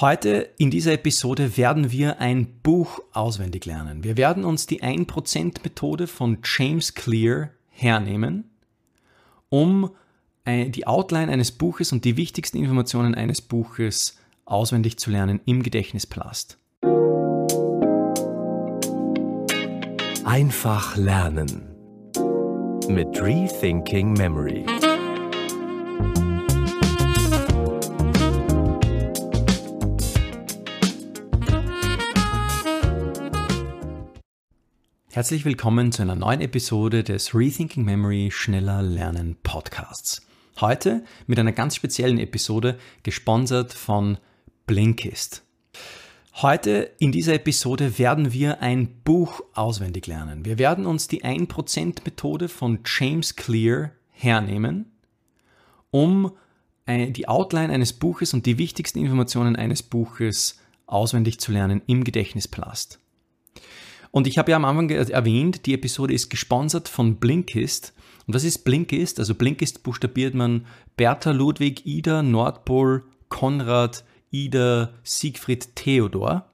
Heute in dieser Episode werden wir ein Buch auswendig lernen. Wir werden uns die 1%-Methode von James Clear hernehmen, um die Outline eines Buches und die wichtigsten Informationen eines Buches auswendig zu lernen im Gedächtnisplast. Einfach lernen mit Rethinking Memory. Herzlich willkommen zu einer neuen Episode des Rethinking Memory Schneller Lernen Podcasts. Heute mit einer ganz speziellen Episode, gesponsert von Blinkist. Heute in dieser Episode werden wir ein Buch auswendig lernen. Wir werden uns die 1%-Methode von James Clear hernehmen, um die Outline eines Buches und die wichtigsten Informationen eines Buches auswendig zu lernen im Gedächtnisplast. Und ich habe ja am Anfang erwähnt, die Episode ist gesponsert von Blinkist. Und was ist Blinkist? Also Blinkist buchstabiert man Bertha, Ludwig, Ida, Nordpol, Konrad, Ida, Siegfried, Theodor.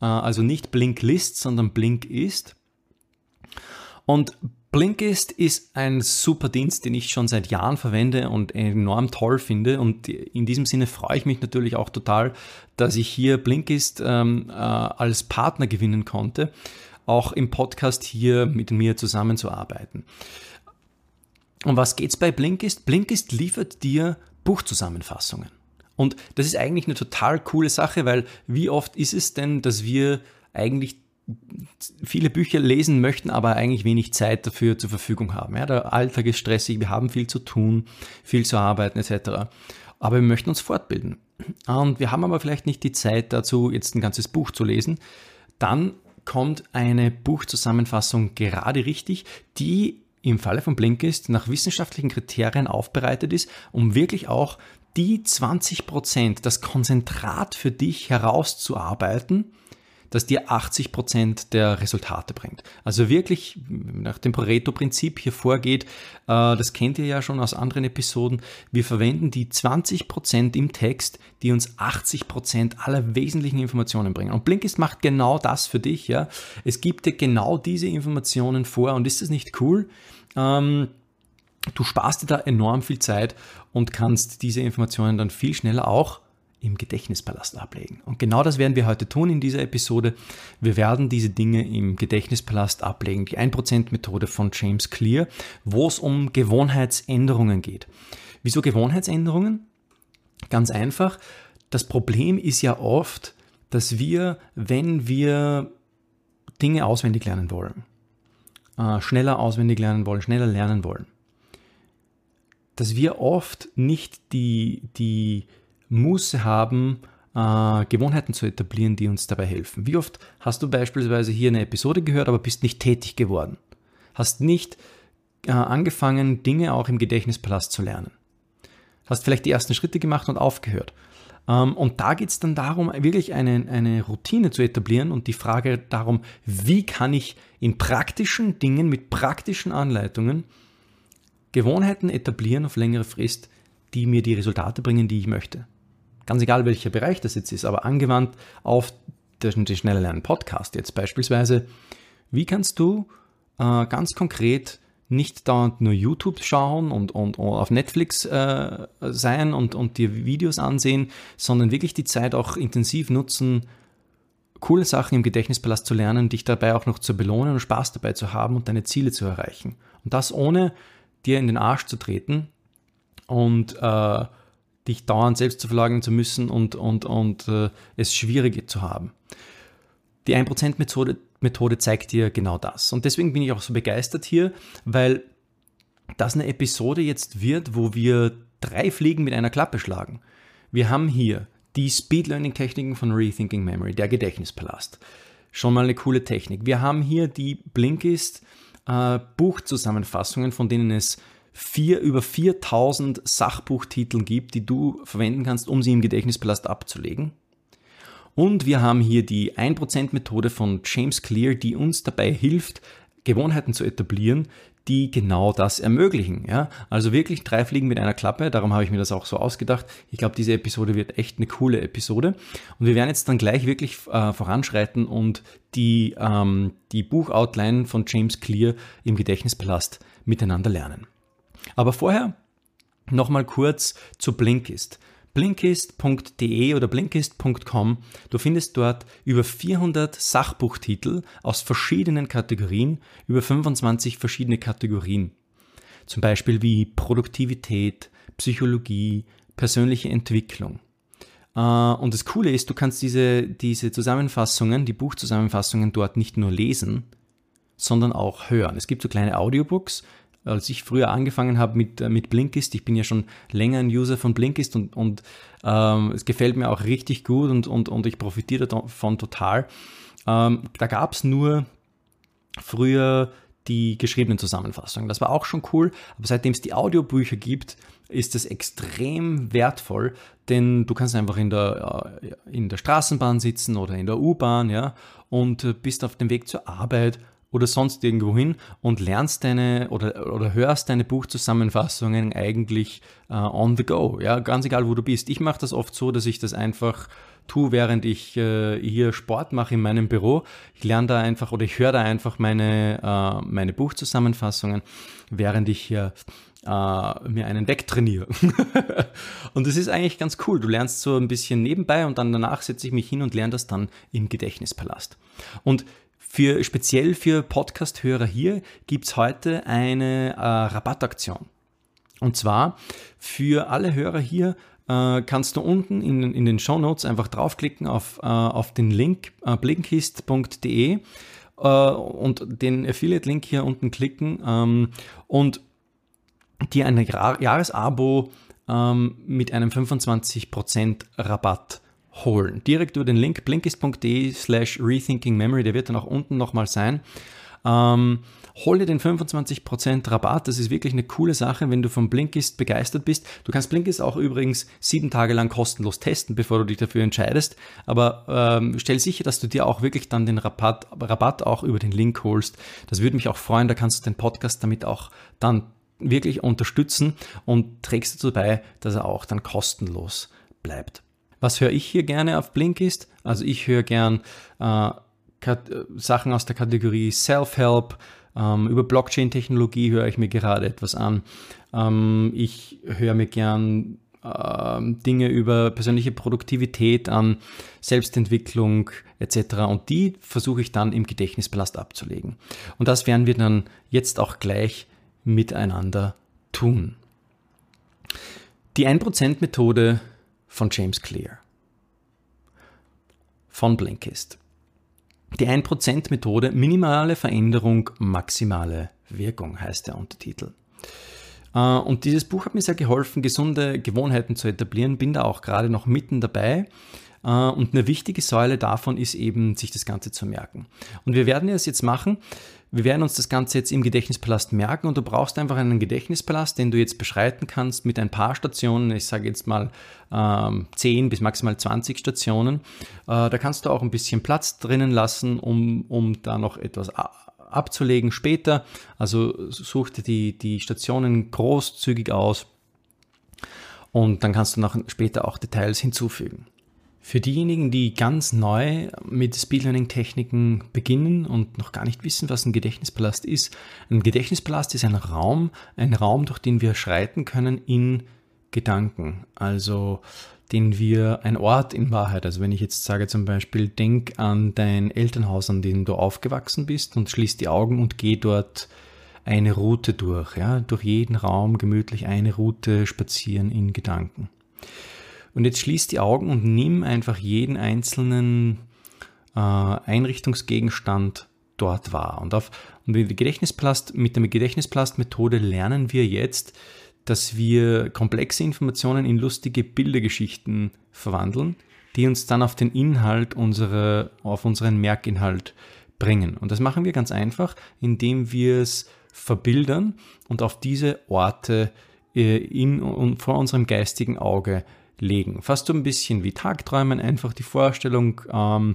Also nicht Blinklist, sondern Blinkist. Und Blinkist ist ein super Dienst, den ich schon seit Jahren verwende und enorm toll finde. Und in diesem Sinne freue ich mich natürlich auch total, dass ich hier Blinkist als Partner gewinnen konnte, auch im Podcast hier mit mir zusammenzuarbeiten. Und was geht's bei Blinkist? Blinkist liefert dir Buchzusammenfassungen. Und das ist eigentlich eine total coole Sache, weil wie oft ist es denn, dass wir eigentlich viele Bücher lesen möchten, aber eigentlich wenig Zeit dafür zur Verfügung haben. Ja, der Alltag ist stressig, wir haben viel zu tun, viel zu arbeiten etc. Aber wir möchten uns fortbilden. Und wir haben aber vielleicht nicht die Zeit dazu, jetzt ein ganzes Buch zu lesen. Dann kommt eine Buchzusammenfassung gerade richtig, die im Falle von Blinkist nach wissenschaftlichen Kriterien aufbereitet ist, um wirklich auch die 20%, das Konzentrat für dich herauszuarbeiten, das dir 80% der Resultate bringt. Also wirklich nach dem Pareto-Prinzip hier vorgeht, das kennt ihr ja schon aus anderen Episoden, wir verwenden die 20% im Text, die uns 80% aller wesentlichen Informationen bringen. Und Blinkist macht genau das für dich. Ja? Es gibt dir genau diese Informationen vor und ist das nicht cool? Du sparst dir da enorm viel Zeit und kannst diese Informationen dann viel schneller auch im Gedächtnispalast ablegen. Und genau das werden wir heute tun in dieser Episode. Wir werden diese Dinge im Gedächtnispalast ablegen. Die 1%-Methode von James Clear, wo es um Gewohnheitsänderungen geht. Wieso Gewohnheitsänderungen? Ganz einfach. Das Problem ist ja oft, dass wir, wenn wir Dinge auswendig lernen wollen, schneller auswendig lernen wollen, schneller lernen wollen, dass wir oft nicht die Muße haben, Gewohnheiten zu etablieren, die uns dabei helfen. Wie oft hast du beispielsweise hier eine Episode gehört, aber bist nicht tätig geworden? Hast nicht angefangen, Dinge auch im Gedächtnispalast zu lernen? Hast vielleicht die ersten Schritte gemacht und aufgehört? Und da geht es dann darum, wirklich eine Routine zu etablieren und die Frage darum, wie kann ich in praktischen Dingen, mit praktischen Anleitungen, Gewohnheiten etablieren auf längere Frist, die mir die Resultate bringen, die ich möchte. Ganz egal, welcher Bereich das jetzt ist, aber angewandt auf den Schneller Lernen Podcast jetzt beispielsweise. Wie kannst du ganz konkret nicht dauernd nur YouTube schauen und auf Netflix sein und dir Videos ansehen, sondern wirklich die Zeit auch intensiv nutzen, coole Sachen im Gedächtnispalast zu lernen, dich dabei auch noch zu belohnen und Spaß dabei zu haben und deine Ziele zu erreichen. Und das ohne dir in den Arsch zu treten und dich dauernd selbst zu verlagern zu müssen und es schwierig zu haben. Die 1%-Methode zeigt dir genau das. Und deswegen bin ich auch so begeistert hier, weil das eine Episode jetzt wird, wo wir 3 Fliegen mit einer Klappe schlagen. Wir haben hier die Speed-Learning-Techniken von Rethinking Memory, der Gedächtnispalast. Schon mal eine coole Technik. Wir haben hier die Blinkist Buchzusammenfassungen, von denen es über 4000 Sachbuchtiteln gibt, die du verwenden kannst, um sie im Gedächtnispalast abzulegen. Und wir haben hier die 1%-Methode von James Clear, die uns dabei hilft, Gewohnheiten zu etablieren, die genau das ermöglichen. Ja? Also wirklich 3 Fliegen mit einer Klappe, darum habe ich mir das auch so ausgedacht. Ich glaube, diese Episode wird echt eine coole Episode. Und wir werden jetzt dann gleich wirklich voranschreiten und die Buchoutline von James Clear im Gedächtnispalast miteinander lernen. Aber vorher nochmal kurz zu Blinkist. Blinkist.de oder Blinkist.com. Du findest dort über 400 Sachbuchtitel aus verschiedenen Kategorien, über 25 verschiedene Kategorien. Zum Beispiel wie Produktivität, Psychologie, persönliche Entwicklung. Und das Coole ist, du kannst diese Zusammenfassungen, die Buchzusammenfassungen dort nicht nur lesen, sondern auch hören. Es gibt so kleine Audiobooks. Als ich früher angefangen habe mit Blinkist, ich bin ja schon länger ein User von Blinkist und es gefällt mir auch richtig gut und ich profitiere davon total. Da gab es nur früher die geschriebenen Zusammenfassungen. Das war auch schon cool, aber seitdem es die Audiobücher gibt, ist das extrem wertvoll, denn du kannst einfach in der Straßenbahn sitzen oder in der U-Bahn, ja, und bist auf dem Weg zur Arbeit oder sonst irgendwo hin und lernst deine oder hörst deine Buchzusammenfassungen eigentlich on the go, ja, ganz egal wo du bist. Ich mache das oft so, dass ich das einfach tue, während ich hier Sport mache in meinem Büro. Ich lerne da einfach oder ich höre da einfach meine Buchzusammenfassungen, während ich hier mir einen wegtrainiere. Und das ist eigentlich ganz cool. Du lernst so ein bisschen nebenbei und dann danach setze ich mich hin und lerne das dann im Gedächtnispalast. Und speziell für Podcast-Hörer hier gibt's heute eine Rabattaktion. Und zwar für alle Hörer hier kannst du unten in den Shownotes einfach draufklicken auf den Link blinkist.de und den Affiliate-Link hier unten klicken und dir ein Jahresabo mit einem 25% Rabatt holen. Direkt über den Link blinkist.de/rethinkingmemory, der wird dann auch unten nochmal sein. Hol dir den 25% Rabatt, das ist wirklich eine coole Sache, wenn du von Blinkist begeistert bist. Du kannst Blinkist auch übrigens 7 Tage lang kostenlos testen, bevor du dich dafür entscheidest, aber stell sicher, dass du dir auch wirklich dann den Rabatt auch über den Link holst. Das würde mich auch freuen, da kannst du den Podcast damit auch dann wirklich unterstützen und trägst dazu bei, dass er auch dann kostenlos bleibt. Was höre ich hier gerne auf Blinkist? Also ich höre gern Sachen aus der Kategorie Self-Help, über Blockchain-Technologie höre ich mir gerade etwas an. Ich höre mir gern Dinge über persönliche Produktivität an, Selbstentwicklung etc. Und die versuche ich dann im Gedächtnispalast abzulegen. Und das werden wir dann jetzt auch gleich miteinander tun. Die 1%-Methode von James Clear, von Blinkist. Die 1%-Methode, minimale Veränderung, maximale Wirkung, heißt der Untertitel. Und dieses Buch hat mir sehr geholfen, gesunde Gewohnheiten zu etablieren, bin da auch gerade noch mitten dabei. Und eine wichtige Säule davon ist eben, sich das Ganze zu merken. Und wir werden das jetzt machen. Wir werden uns das Ganze jetzt im Gedächtnispalast merken und du brauchst einfach einen Gedächtnispalast, den du jetzt beschreiten kannst mit ein paar Stationen. Ich sage jetzt mal 10 bis maximal 20 Stationen. Da kannst du auch ein bisschen Platz drinnen lassen, um da noch etwas abzulegen später. Also such dir die Stationen großzügig aus und dann kannst du später auch Details hinzufügen. Für diejenigen, die ganz neu mit Speedlearning-Techniken beginnen und noch gar nicht wissen, was ein Gedächtnispalast ist. Ein Gedächtnispalast ist ein Raum, durch den wir schreiten können in Gedanken. Also ein Ort in Wahrheit. Also wenn ich jetzt sage zum Beispiel, denk an dein Elternhaus, an dem du aufgewachsen bist und schließ die Augen und geh dort eine Route durch. Ja? Durch jeden Raum gemütlich eine Route spazieren in Gedanken. Und jetzt schließ die Augen und nimm einfach jeden einzelnen Einrichtungsgegenstand dort wahr. Und mit der Gedächtnispalast-Methode lernen wir jetzt, dass wir komplexe Informationen in lustige Bildergeschichten verwandeln, die uns dann auf den Inhalt auf unseren Merkinhalt bringen. Und das machen wir ganz einfach, indem wir es verbildern und auf diese Orte vor unserem geistigen Auge legen. Fast so ein bisschen wie Tagträumen, einfach die Vorstellung freien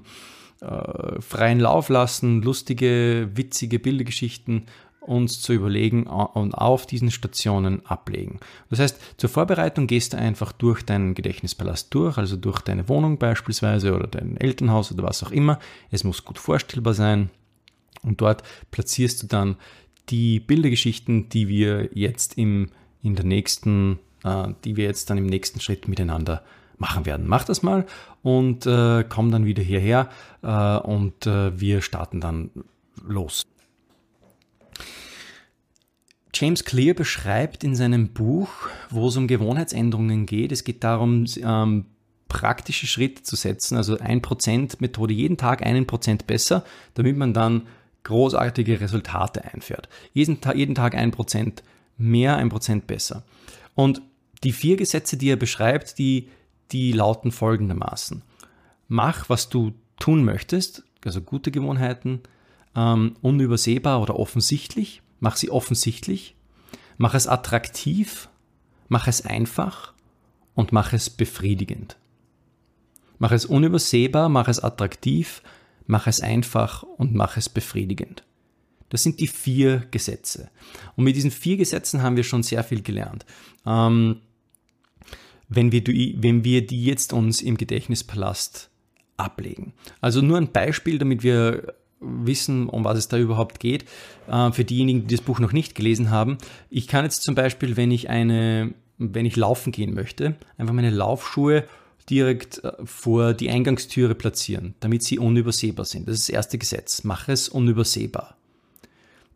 Lauf lassen, lustige, witzige Bildergeschichten uns zu überlegen und auf diesen Stationen ablegen. Das heißt, zur Vorbereitung gehst du einfach durch deinen Gedächtnispalast durch, also durch deine Wohnung beispielsweise oder dein Elternhaus oder was auch immer. Es muss gut vorstellbar sein und dort platzierst du dann die Bildergeschichten, die wir jetzt im nächsten Schritt miteinander machen werden. Mach das mal und komm dann wieder hierher und wir starten dann los. James Clear beschreibt in seinem Buch, wo es um Gewohnheitsänderungen geht, es geht darum, praktische Schritte zu setzen, also 1% Methode, jeden Tag 1% besser, damit man dann großartige Resultate einfährt. Jeden Tag 1% mehr, 1% besser. Und die 4 Gesetze, die er beschreibt, die lauten folgendermaßen. Mach, was du tun möchtest, also gute Gewohnheiten, unübersehbar oder offensichtlich. Mach sie offensichtlich, mach es attraktiv, mach es einfach und mach es befriedigend. Mach es unübersehbar, mach es attraktiv, mach es einfach und mach es befriedigend. Das sind die 4 Gesetze. Und mit diesen 4 Gesetzen haben wir schon sehr viel gelernt. Wenn wir die jetzt uns im Gedächtnispalast ablegen. Also nur ein Beispiel, damit wir wissen, um was es da überhaupt geht. Für diejenigen, die das Buch noch nicht gelesen haben. Ich kann jetzt zum Beispiel, wenn ich laufen gehen möchte, einfach meine Laufschuhe direkt vor die Eingangstüre platzieren, damit sie unübersehbar sind. Das ist das erste Gesetz. Mach es unübersehbar.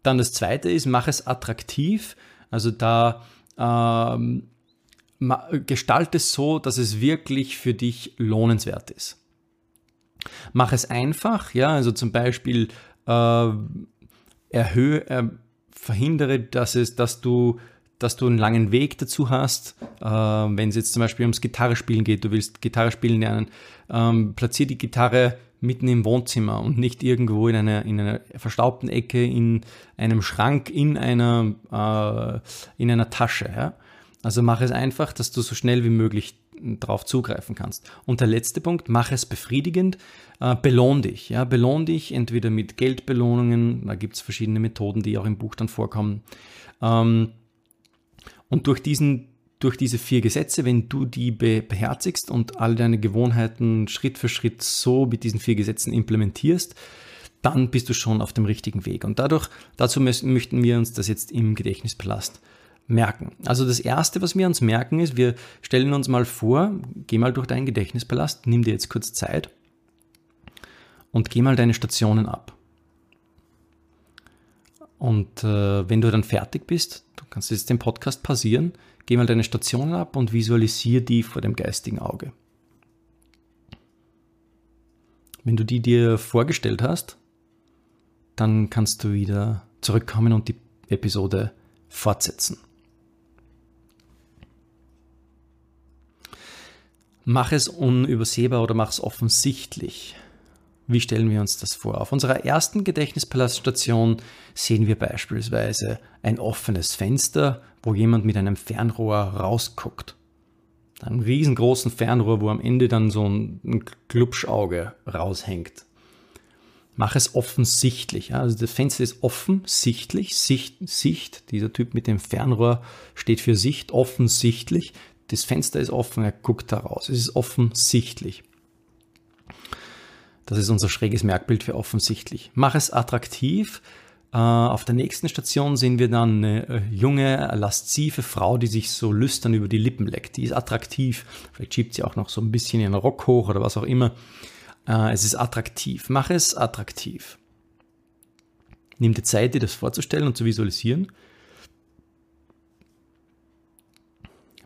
Dann das zweite ist, mach es attraktiv, also da gestalte es so, dass es wirklich für dich lohnenswert ist. Mach es einfach, ja, also zum Beispiel verhindere, dass du einen langen Weg dazu hast, wenn es jetzt zum Beispiel ums Gitarrespielen geht, du willst Gitarre spielen lernen, platziere die Gitarre mitten im Wohnzimmer und nicht irgendwo in einer verstaubten Ecke, in einem Schrank, in einer Tasche. Ja? Also mach es einfach, dass du so schnell wie möglich drauf zugreifen kannst. Und der letzte Punkt, mach es befriedigend, belohn dich. Ja? Belohn dich entweder mit Geldbelohnungen, da gibt es verschiedene Methoden, die auch im Buch dann vorkommen. Und durch diese 4 Gesetze, wenn du die beherzigst und all deine Gewohnheiten Schritt für Schritt so mit diesen 4 Gesetzen implementierst, dann bist du schon auf dem richtigen Weg. Und dazu möchten wir uns das jetzt im Gedächtnispalast merken. Also das Erste, was wir uns merken, ist, wir stellen uns mal vor, geh mal durch deinen Gedächtnispalast, nimm dir jetzt kurz Zeit und geh mal deine Stationen ab. Und wenn du dann fertig bist, du kannst jetzt den Podcast pausieren, geh mal deine Stationen ab und visualisiere die vor dem geistigen Auge. Wenn du die dir vorgestellt hast, dann kannst du wieder zurückkommen und die Episode fortsetzen. Mach es unübersehbar oder mach es offensichtlich. Wie stellen wir uns das vor? Auf unserer ersten Gedächtnispalaststation sehen wir beispielsweise ein offenes Fenster, wo jemand mit einem Fernrohr rausguckt. Einen riesengroßen Fernrohr, wo am Ende dann so ein Klubschauge raushängt. Mach es offensichtlich. Also das Fenster ist offensichtlich. Sicht. Dieser Typ mit dem Fernrohr steht für Sicht. Offensichtlich. Das Fenster ist offen, er guckt da raus. Es ist offensichtlich. Das ist unser schräges Merkbild für offensichtlich. Mach es attraktiv. Auf der nächsten Station sehen wir dann eine junge, laszive Frau, die sich so lüstern über die Lippen leckt. Die ist attraktiv. Vielleicht schiebt sie auch noch so ein bisschen ihren Rock hoch oder was auch immer. Es ist attraktiv. Mach es attraktiv. Nimm dir Zeit, dir das vorzustellen und zu visualisieren.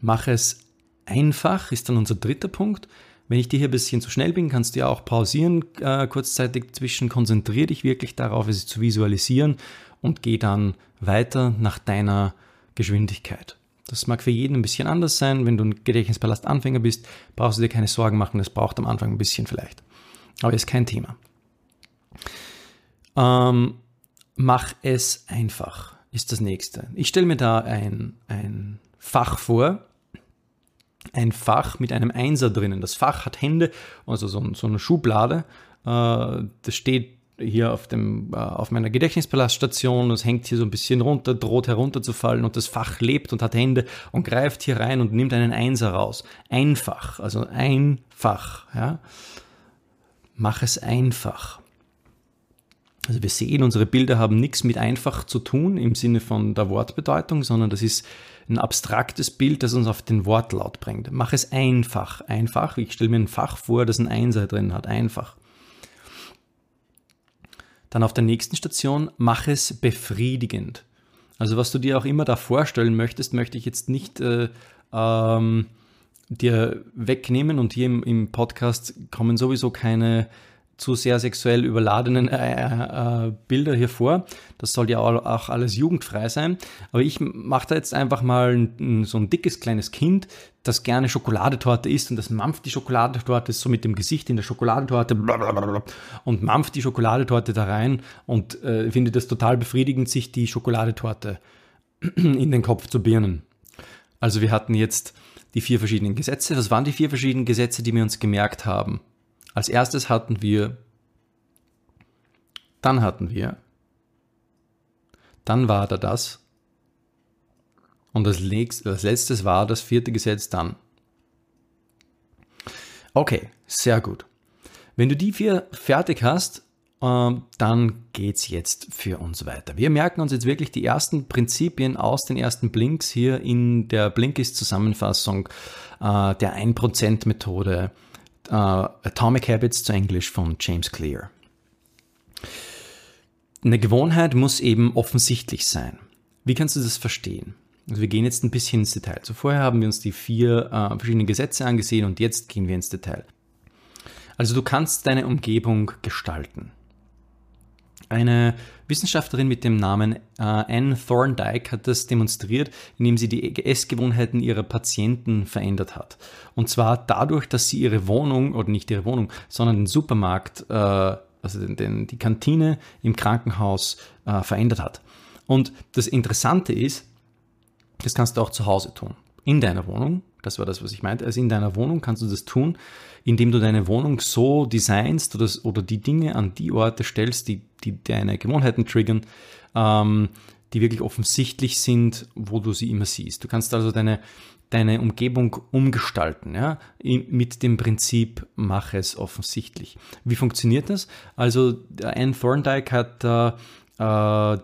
Mach es einfach, ist dann unser dritter Punkt. Wenn ich dir hier ein bisschen zu schnell bin, kannst du ja auch pausieren, kurzzeitig zwischen. Konzentriere dich wirklich darauf, es zu visualisieren und geh dann weiter nach deiner Geschwindigkeit. Das mag für jeden ein bisschen anders sein. Wenn du ein Gedächtnispalast-Anfänger bist, brauchst du dir keine Sorgen machen. Das braucht am Anfang ein bisschen vielleicht. Aber ist kein Thema. Mach es einfach, ist das Nächste. Ich stelle mir da ein Fach vor. Ein Fach mit einem 1er drinnen. Das Fach hat Hände, also so eine Schublade. Das steht hier auf meiner Gedächtnispalaststation, das hängt hier so ein bisschen runter, droht herunterzufallen und das Fach lebt und hat Hände und greift hier rein und nimmt einen Einser raus. Einfach, also einfach, ja. Mach es einfach. Also wir sehen, unsere Bilder haben nichts mit einfach zu tun im Sinne von der Wortbedeutung, sondern das ist ein abstraktes Bild, das uns auf den Wortlaut bringt. Mach es einfach. Einfach, ich stelle mir ein Fach vor, das ein Einser drin hat. Einfach. Dann auf der nächsten Station, mach es befriedigend. Also was du dir auch immer da vorstellen möchtest, möchte ich jetzt nicht dir wegnehmen. Und hier im Podcast kommen sowieso keine zu sehr sexuell überladenen Bilder hier vor. Das soll ja auch alles jugendfrei sein. Aber ich mache da jetzt einfach mal so ein dickes kleines Kind, das gerne Schokoladetorte isst und das mampft die Schokoladetorte so mit dem Gesicht in der Schokoladetorte blablabla, und mampft die Schokoladetorte da rein und findet es total befriedigend, sich die Schokoladetorte in den Kopf zu birnen. Also wir hatten jetzt die 4 verschiedenen Gesetze. Was waren die 4 verschiedenen Gesetze, die wir uns gemerkt haben? Als erstes hatten wir, dann war da das und das letztes war das 4. Gesetz dann. Okay, sehr gut. Wenn du die 4 fertig hast, dann geht's jetzt für uns weiter. Wir merken uns jetzt wirklich die ersten Prinzipien aus den ersten Blinks hier in der Blinkist-Zusammenfassung der 1%-Methode. Atomic Habits zu Englisch von James Clear. Eine Gewohnheit muss eben offensichtlich sein. Wie kannst du das verstehen? Also wir gehen jetzt ein bisschen ins Detail. So vorher haben wir uns die 4 verschiedenen Gesetze angesehen und jetzt gehen wir ins Detail. Also du kannst deine Umgebung gestalten. Eine Wissenschaftlerin mit dem Namen Anne Thorndike hat das demonstriert, indem sie die Essgewohnheiten ihrer Patienten verändert hat. Und zwar dadurch, dass sie ihre Wohnung, oder nicht ihre Wohnung, sondern den Supermarkt, also die Kantine im Krankenhaus verändert hat. Und das Interessante ist, das kannst du auch zu Hause tun. In deiner Wohnung, das war das, was ich meinte, also in deiner Wohnung kannst du das tun, indem du deine Wohnung so designst oder die Dinge an die Orte stellst, die deine Gewohnheiten triggern, die wirklich offensichtlich sind, wo du sie immer siehst. Du kannst also deine Umgebung umgestalten, ja, mit dem Prinzip, mach es offensichtlich. Wie funktioniert das? Also Anne Thorndike hat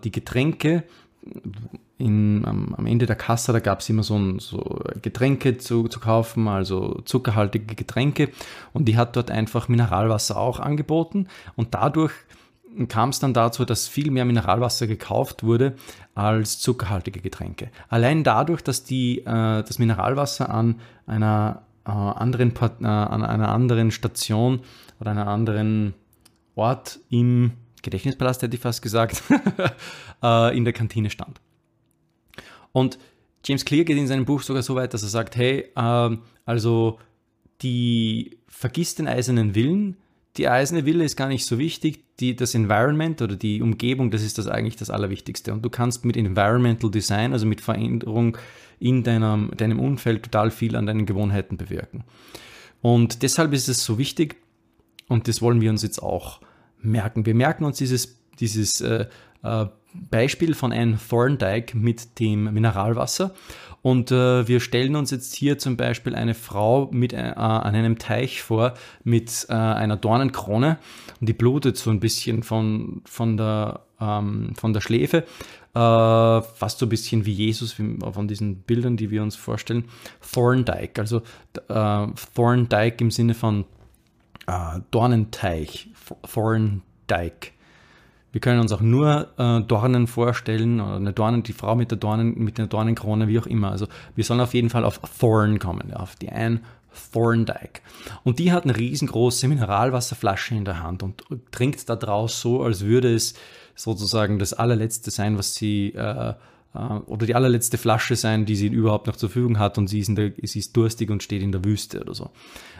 die Getränke am Ende der Kasse, da gab es immer so Getränke zu kaufen, also zuckerhaltige Getränke, und die hat dort einfach Mineralwasser auch angeboten und dadurch kam es dann dazu, dass viel mehr Mineralwasser gekauft wurde als zuckerhaltige Getränke. Allein dadurch, dass das Mineralwasser an einer anderen Station oder einem anderen Ort im Gedächtnispalast, hätte ich fast gesagt, in der Kantine stand. Und James Clear geht in seinem Buch sogar so weit, dass er sagt, hey, also vergiss den eisernen Willen, die eiserne Wille ist gar nicht so wichtig, das Environment oder die Umgebung, das ist das eigentlich das Allerwichtigste. Und du kannst mit Environmental Design, also mit Veränderung in deinem Umfeld total viel an deinen Gewohnheiten bewirken. Und deshalb ist es so wichtig und das wollen wir uns jetzt auch merken. Wir merken uns dieses Beispiel von Anne Thorndike mit dem Mineralwasser und wir stellen uns jetzt hier zum Beispiel eine Frau an einem Teich vor mit einer Dornenkrone und die blutet so ein bisschen von der Schläfe, fast so ein bisschen wie Jesus von diesen Bildern, die wir uns vorstellen. Thorndike, also Thorndike im Sinne von Dornenteich, Thorndike. Wir können uns auch nur Dornen vorstellen oder die Frau mit der Dornenkrone, wie auch immer. Also wir sollen auf jeden Fall auf Thorn kommen, auf die Anne Thorndike. Und die hat eine riesengroße Mineralwasserflasche in der Hand und trinkt da draus so, als würde es sozusagen das allerletzte sein, was sie oder die allerletzte Flasche sein, die sie überhaupt noch zur Verfügung hat, und sie ist durstig und steht in der Wüste oder so.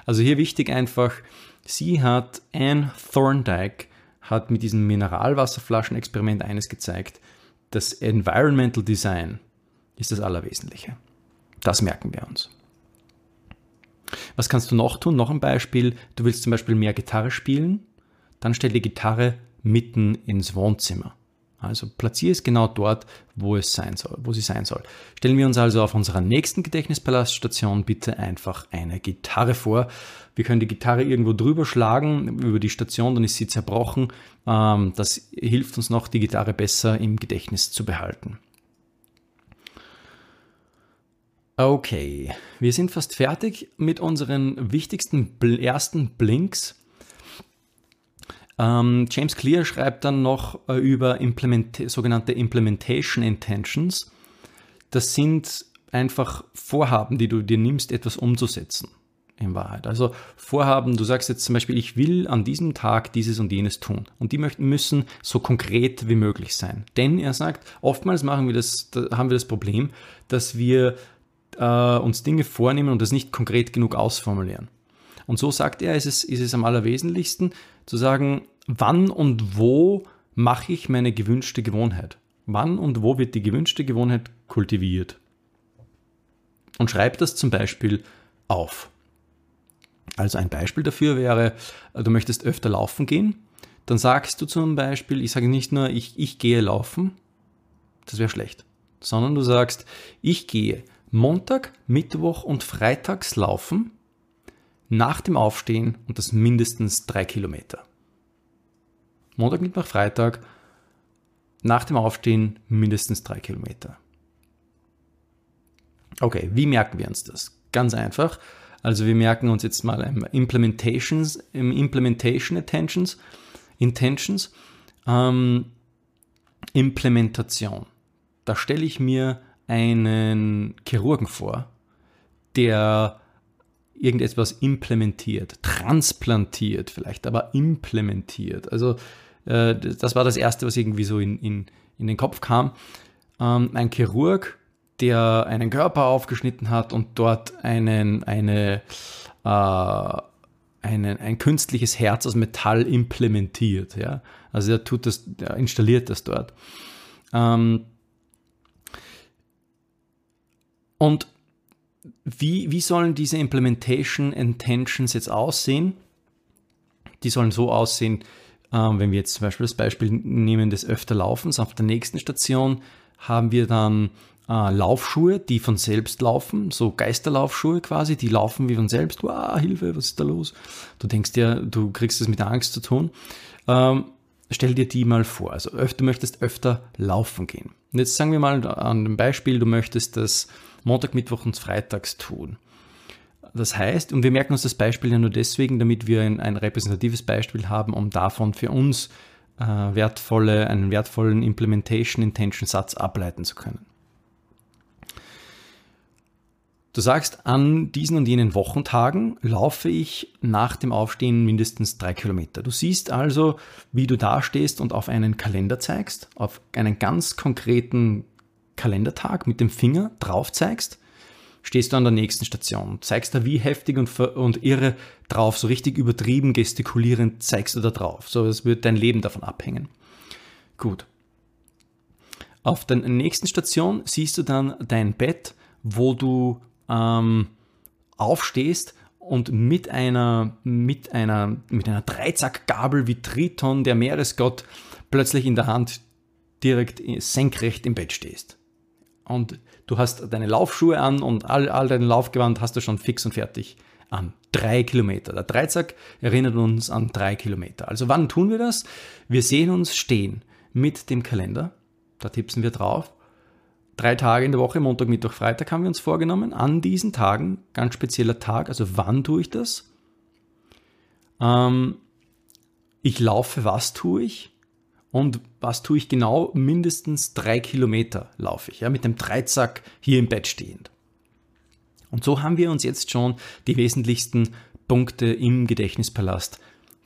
Also hier wichtig einfach, Anne Thorndike hat mit diesem Mineralwasserflaschen-Experiment eines gezeigt: Das Environmental Design ist das Allerwesentliche. Das merken wir uns. Was kannst du noch tun? Noch ein Beispiel. Du willst zum Beispiel mehr Gitarre spielen, dann stell die Gitarre mitten ins Wohnzimmer. Also platziere es genau dort, wo es sein soll, wo sie sein soll. Stellen wir uns also auf unserer nächsten Gedächtnispalaststation bitte einfach eine Gitarre vor. Wir können die Gitarre irgendwo drüber schlagen, über die Station, dann ist sie zerbrochen. Das hilft uns noch, die Gitarre besser im Gedächtnis zu behalten. Okay, wir sind fast fertig mit unseren wichtigsten ersten Blinks. James Clear schreibt dann noch über sogenannte Implementation Intentions. Das sind einfach Vorhaben, die du dir nimmst, etwas umzusetzen in Wahrheit. Also Vorhaben, du sagst jetzt zum Beispiel, ich will an diesem Tag dieses und jenes tun. Und die müssen so konkret wie möglich sein. Denn er sagt, oftmals haben wir das Problem, dass wir uns Dinge vornehmen und das nicht konkret genug ausformulieren. Und so sagt er, ist es am allerwesentlichsten zu sagen, wann und wo mache ich meine gewünschte Gewohnheit? Wann und wo wird die gewünschte Gewohnheit kultiviert? Und schreib das zum Beispiel auf. Also ein Beispiel dafür wäre, du möchtest öfter laufen gehen, dann sagst du zum Beispiel, ich sage nicht nur, ich gehe laufen, das wäre schlecht, sondern du sagst, ich gehe Montag, Mittwoch und Freitags laufen, nach dem Aufstehen und das mindestens 3 Kilometer. Montag, Mittwoch, Freitag, nach dem Aufstehen mindestens 3 Kilometer. Okay, wie merken wir uns das? Ganz einfach. Also wir merken uns jetzt mal Implementation. Da stelle ich mir einen Chirurgen vor, der irgendetwas implementiert, transplantiert vielleicht, aber implementiert. Also das war das Erste, was irgendwie so in den Kopf kam. Ein Chirurg, der einen Körper aufgeschnitten hat und dort ein künstliches Herz aus Metall implementiert. Ja? Also er installiert das dort. Und wie sollen diese Implementation Intentions jetzt aussehen? Die sollen so aussehen, wenn wir jetzt zum Beispiel das Beispiel nehmen des Öfterlaufens. Auf der nächsten Station haben wir dann Laufschuhe, die von selbst laufen, so Geisterlaufschuhe quasi, die laufen wie von selbst. Wow, Hilfe, was ist da los? Du denkst ja, du kriegst das mit der Angst zu tun. Stell dir die mal vor. Also du möchtest öfter laufen gehen. Und jetzt sagen wir mal an dem Beispiel, du möchtest das Montag, Mittwoch und Freitags tun. Das heißt, und wir merken uns das Beispiel ja nur deswegen, damit wir ein repräsentatives Beispiel haben, um davon für uns einen wertvollen Implementation-Intention-Satz ableiten zu können. Du sagst, an diesen und jenen Wochentagen laufe ich nach dem Aufstehen mindestens 3 Kilometer. Du siehst also, wie du dastehst und auf einen Kalender zeigst, auf einen ganz konkreten Kalendertag mit dem Finger drauf zeigst, stehst du an der nächsten Station und zeigst da wie heftig und irre drauf, so richtig übertrieben gestikulierend zeigst du da drauf. So, es wird dein Leben davon abhängen. Gut. Auf der nächsten Station siehst du dann dein Bett, wo du aufstehst und mit einer Dreizackgabel wie Triton, der Meeresgott, plötzlich in der Hand direkt senkrecht im Bett stehst. Und du hast deine Laufschuhe an und all dein Laufgewand hast du schon fix und fertig an. 3 Kilometer. Der Dreizack erinnert uns an 3 Kilometer. Also wann tun wir das? Wir sehen uns stehen mit dem Kalender. Da tippen wir drauf. 3 Tage in der Woche, Montag, Mittwoch, Freitag haben wir uns vorgenommen. An diesen Tagen, ganz spezieller Tag, also wann tue ich das? Ich laufe, was tue ich? Und was tue ich genau? Mindestens 3 Kilometer laufe ich, ja, mit dem Dreizack hier im Bett stehend. Und so haben wir uns jetzt schon die wesentlichsten Punkte im Gedächtnispalast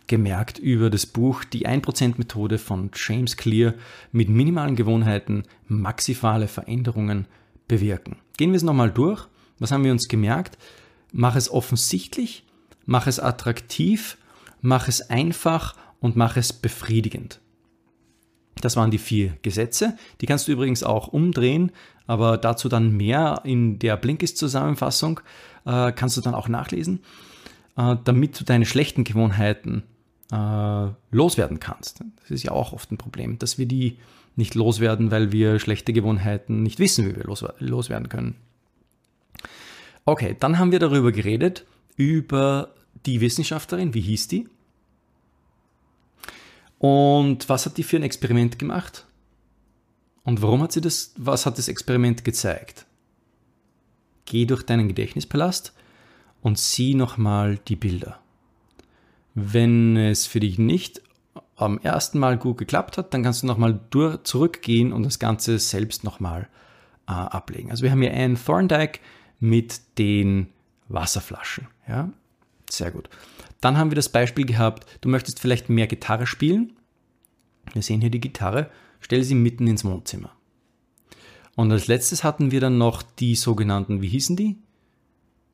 gemerkt über das Buch Die 1%-Methode von James Clear, mit minimalen Gewohnheiten maximale Veränderungen bewirken. Gehen wir es nochmal durch. Was haben wir uns gemerkt? Mach es offensichtlich, mach es attraktiv, mach es einfach und mach es befriedigend. Das waren die 4 Gesetze. Die kannst du übrigens auch umdrehen, aber dazu dann mehr in der Blinkist-Zusammenfassung kannst du dann auch nachlesen, damit du deine schlechten Gewohnheiten loswerden kannst. Das ist ja auch oft ein Problem, dass wir die nicht loswerden, weil wir schlechte Gewohnheiten nicht wissen, wie wir loswerden können. Okay, dann haben wir darüber geredet, über die Wissenschaftlerin, wie hieß die? Und was hat die für ein Experiment gemacht? Und warum hat sie das, was hat das Experiment gezeigt? Geh durch deinen Gedächtnispalast und sieh nochmal die Bilder. Wenn es für dich nicht am ersten Mal gut geklappt hat, dann kannst du nochmal zurückgehen und das Ganze selbst nochmal ablegen. Also wir haben hier Anne Thorndike mit den Wasserflaschen. Ja? Sehr gut. Dann haben wir das Beispiel gehabt, du möchtest vielleicht mehr Gitarre spielen. Wir sehen hier die Gitarre. Stell sie mitten ins Wohnzimmer. Und als letztes hatten wir dann noch die sogenannten, wie hießen die?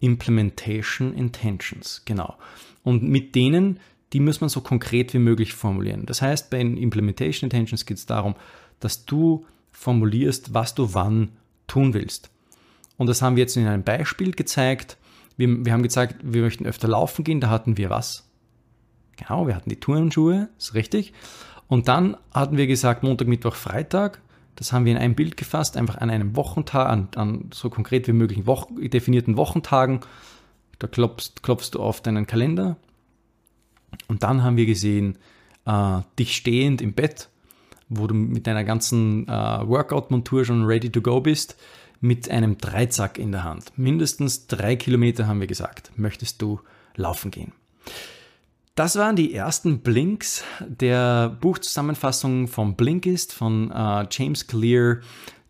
Implementation Intentions, genau. Und mit denen, die muss man so konkret wie möglich formulieren. Das heißt, bei Implementation Intentions geht es darum, dass du formulierst, was du wann tun willst. Und das haben wir jetzt in einem Beispiel gezeigt. Wir haben gezeigt, wir möchten öfter laufen gehen, da hatten wir was? Genau, wir hatten die Turnschuhe, ist richtig. Und dann hatten wir gesagt, Montag, Mittwoch, Freitag. Das haben wir in ein Bild gefasst, einfach an einem Wochentag, an so konkret wie möglich definierten Wochentagen. Da klopfst du auf deinen Kalender. Und dann haben wir gesehen, dich stehend im Bett, wo du mit deiner ganzen Workout-Montur schon ready to go bist, mit einem Dreizack in der Hand. Mindestens 3 Kilometer, haben wir gesagt, möchtest du laufen gehen. Das waren die ersten Blinks der Buchzusammenfassung von Blinkist, von James Clear,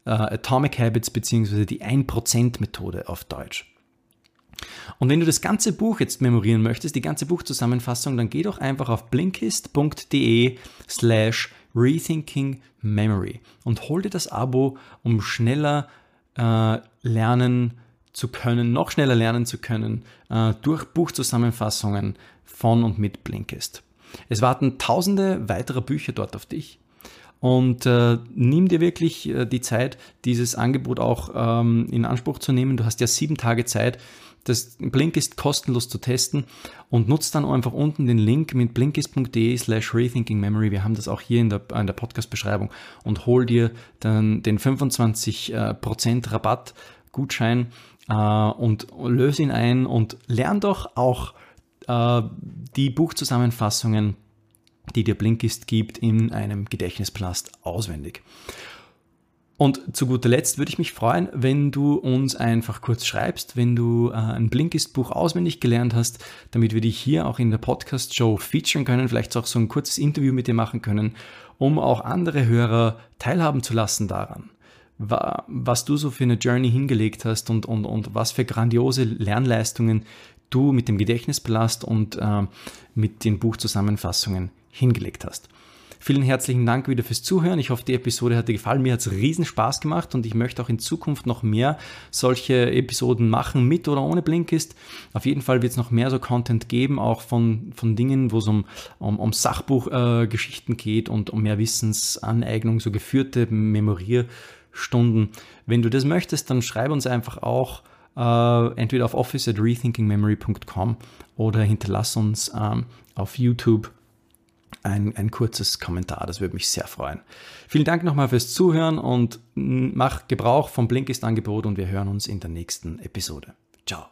Atomic Habits bzw. die 1%-Methode auf Deutsch. Und wenn du das ganze Buch jetzt memorieren möchtest, die ganze Buchzusammenfassung, dann geh doch einfach auf blinkist.de/rethinkingmemory und hol dir das Abo, um schneller noch schneller lernen zu können durch Buchzusammenfassungen von und mit Blinkist. Es warten tausende weiterer Bücher dort auf dich und nimm dir wirklich die Zeit, dieses Angebot auch in Anspruch zu nehmen. Du hast ja 7 Tage Zeit, das Blinkist kostenlos zu testen und nutzt dann einfach unten den Link mit blinkist.de/rethinkingmemory. Wir haben das auch hier in der Podcast-Beschreibung und hol dir dann den 25% Rabatt Gutschein und löse ihn ein und lern doch auch die Buchzusammenfassungen, die dir Blinkist gibt, in einem Gedächtnispalast auswendig. Und zu guter Letzt würde ich mich freuen, wenn du uns einfach kurz schreibst, wenn du ein Blinkist-Buch auswendig gelernt hast, damit wir dich hier auch in der Podcast-Show featuren können, vielleicht auch so ein kurzes Interview mit dir machen können, um auch andere Hörer teilhaben zu lassen daran, was du so für eine Journey hingelegt hast und was für grandiose Lernleistungen du mit dem Gedächtnispalast und mit den Buchzusammenfassungen hingelegt hast. Vielen herzlichen Dank wieder fürs Zuhören. Ich hoffe, die Episode hat dir gefallen. Mir hat es riesen Spaß gemacht und ich möchte auch in Zukunft noch mehr solche Episoden machen, mit oder ohne Blinkist. Auf jeden Fall wird es noch mehr so Content geben, auch von Dingen, wo es um Sachbuchgeschichten geht und um mehr Wissensaneignung, so geführte Memorierstunden. Wenn du das möchtest, dann schreib uns einfach auch entweder auf office@rethinkingmemory.com oder hinterlass uns auf YouTube ein kurzes Kommentar, das würde mich sehr freuen. Vielen Dank nochmal fürs Zuhören und mach Gebrauch vom Blinkist-Angebot und wir hören uns in der nächsten Episode. Ciao!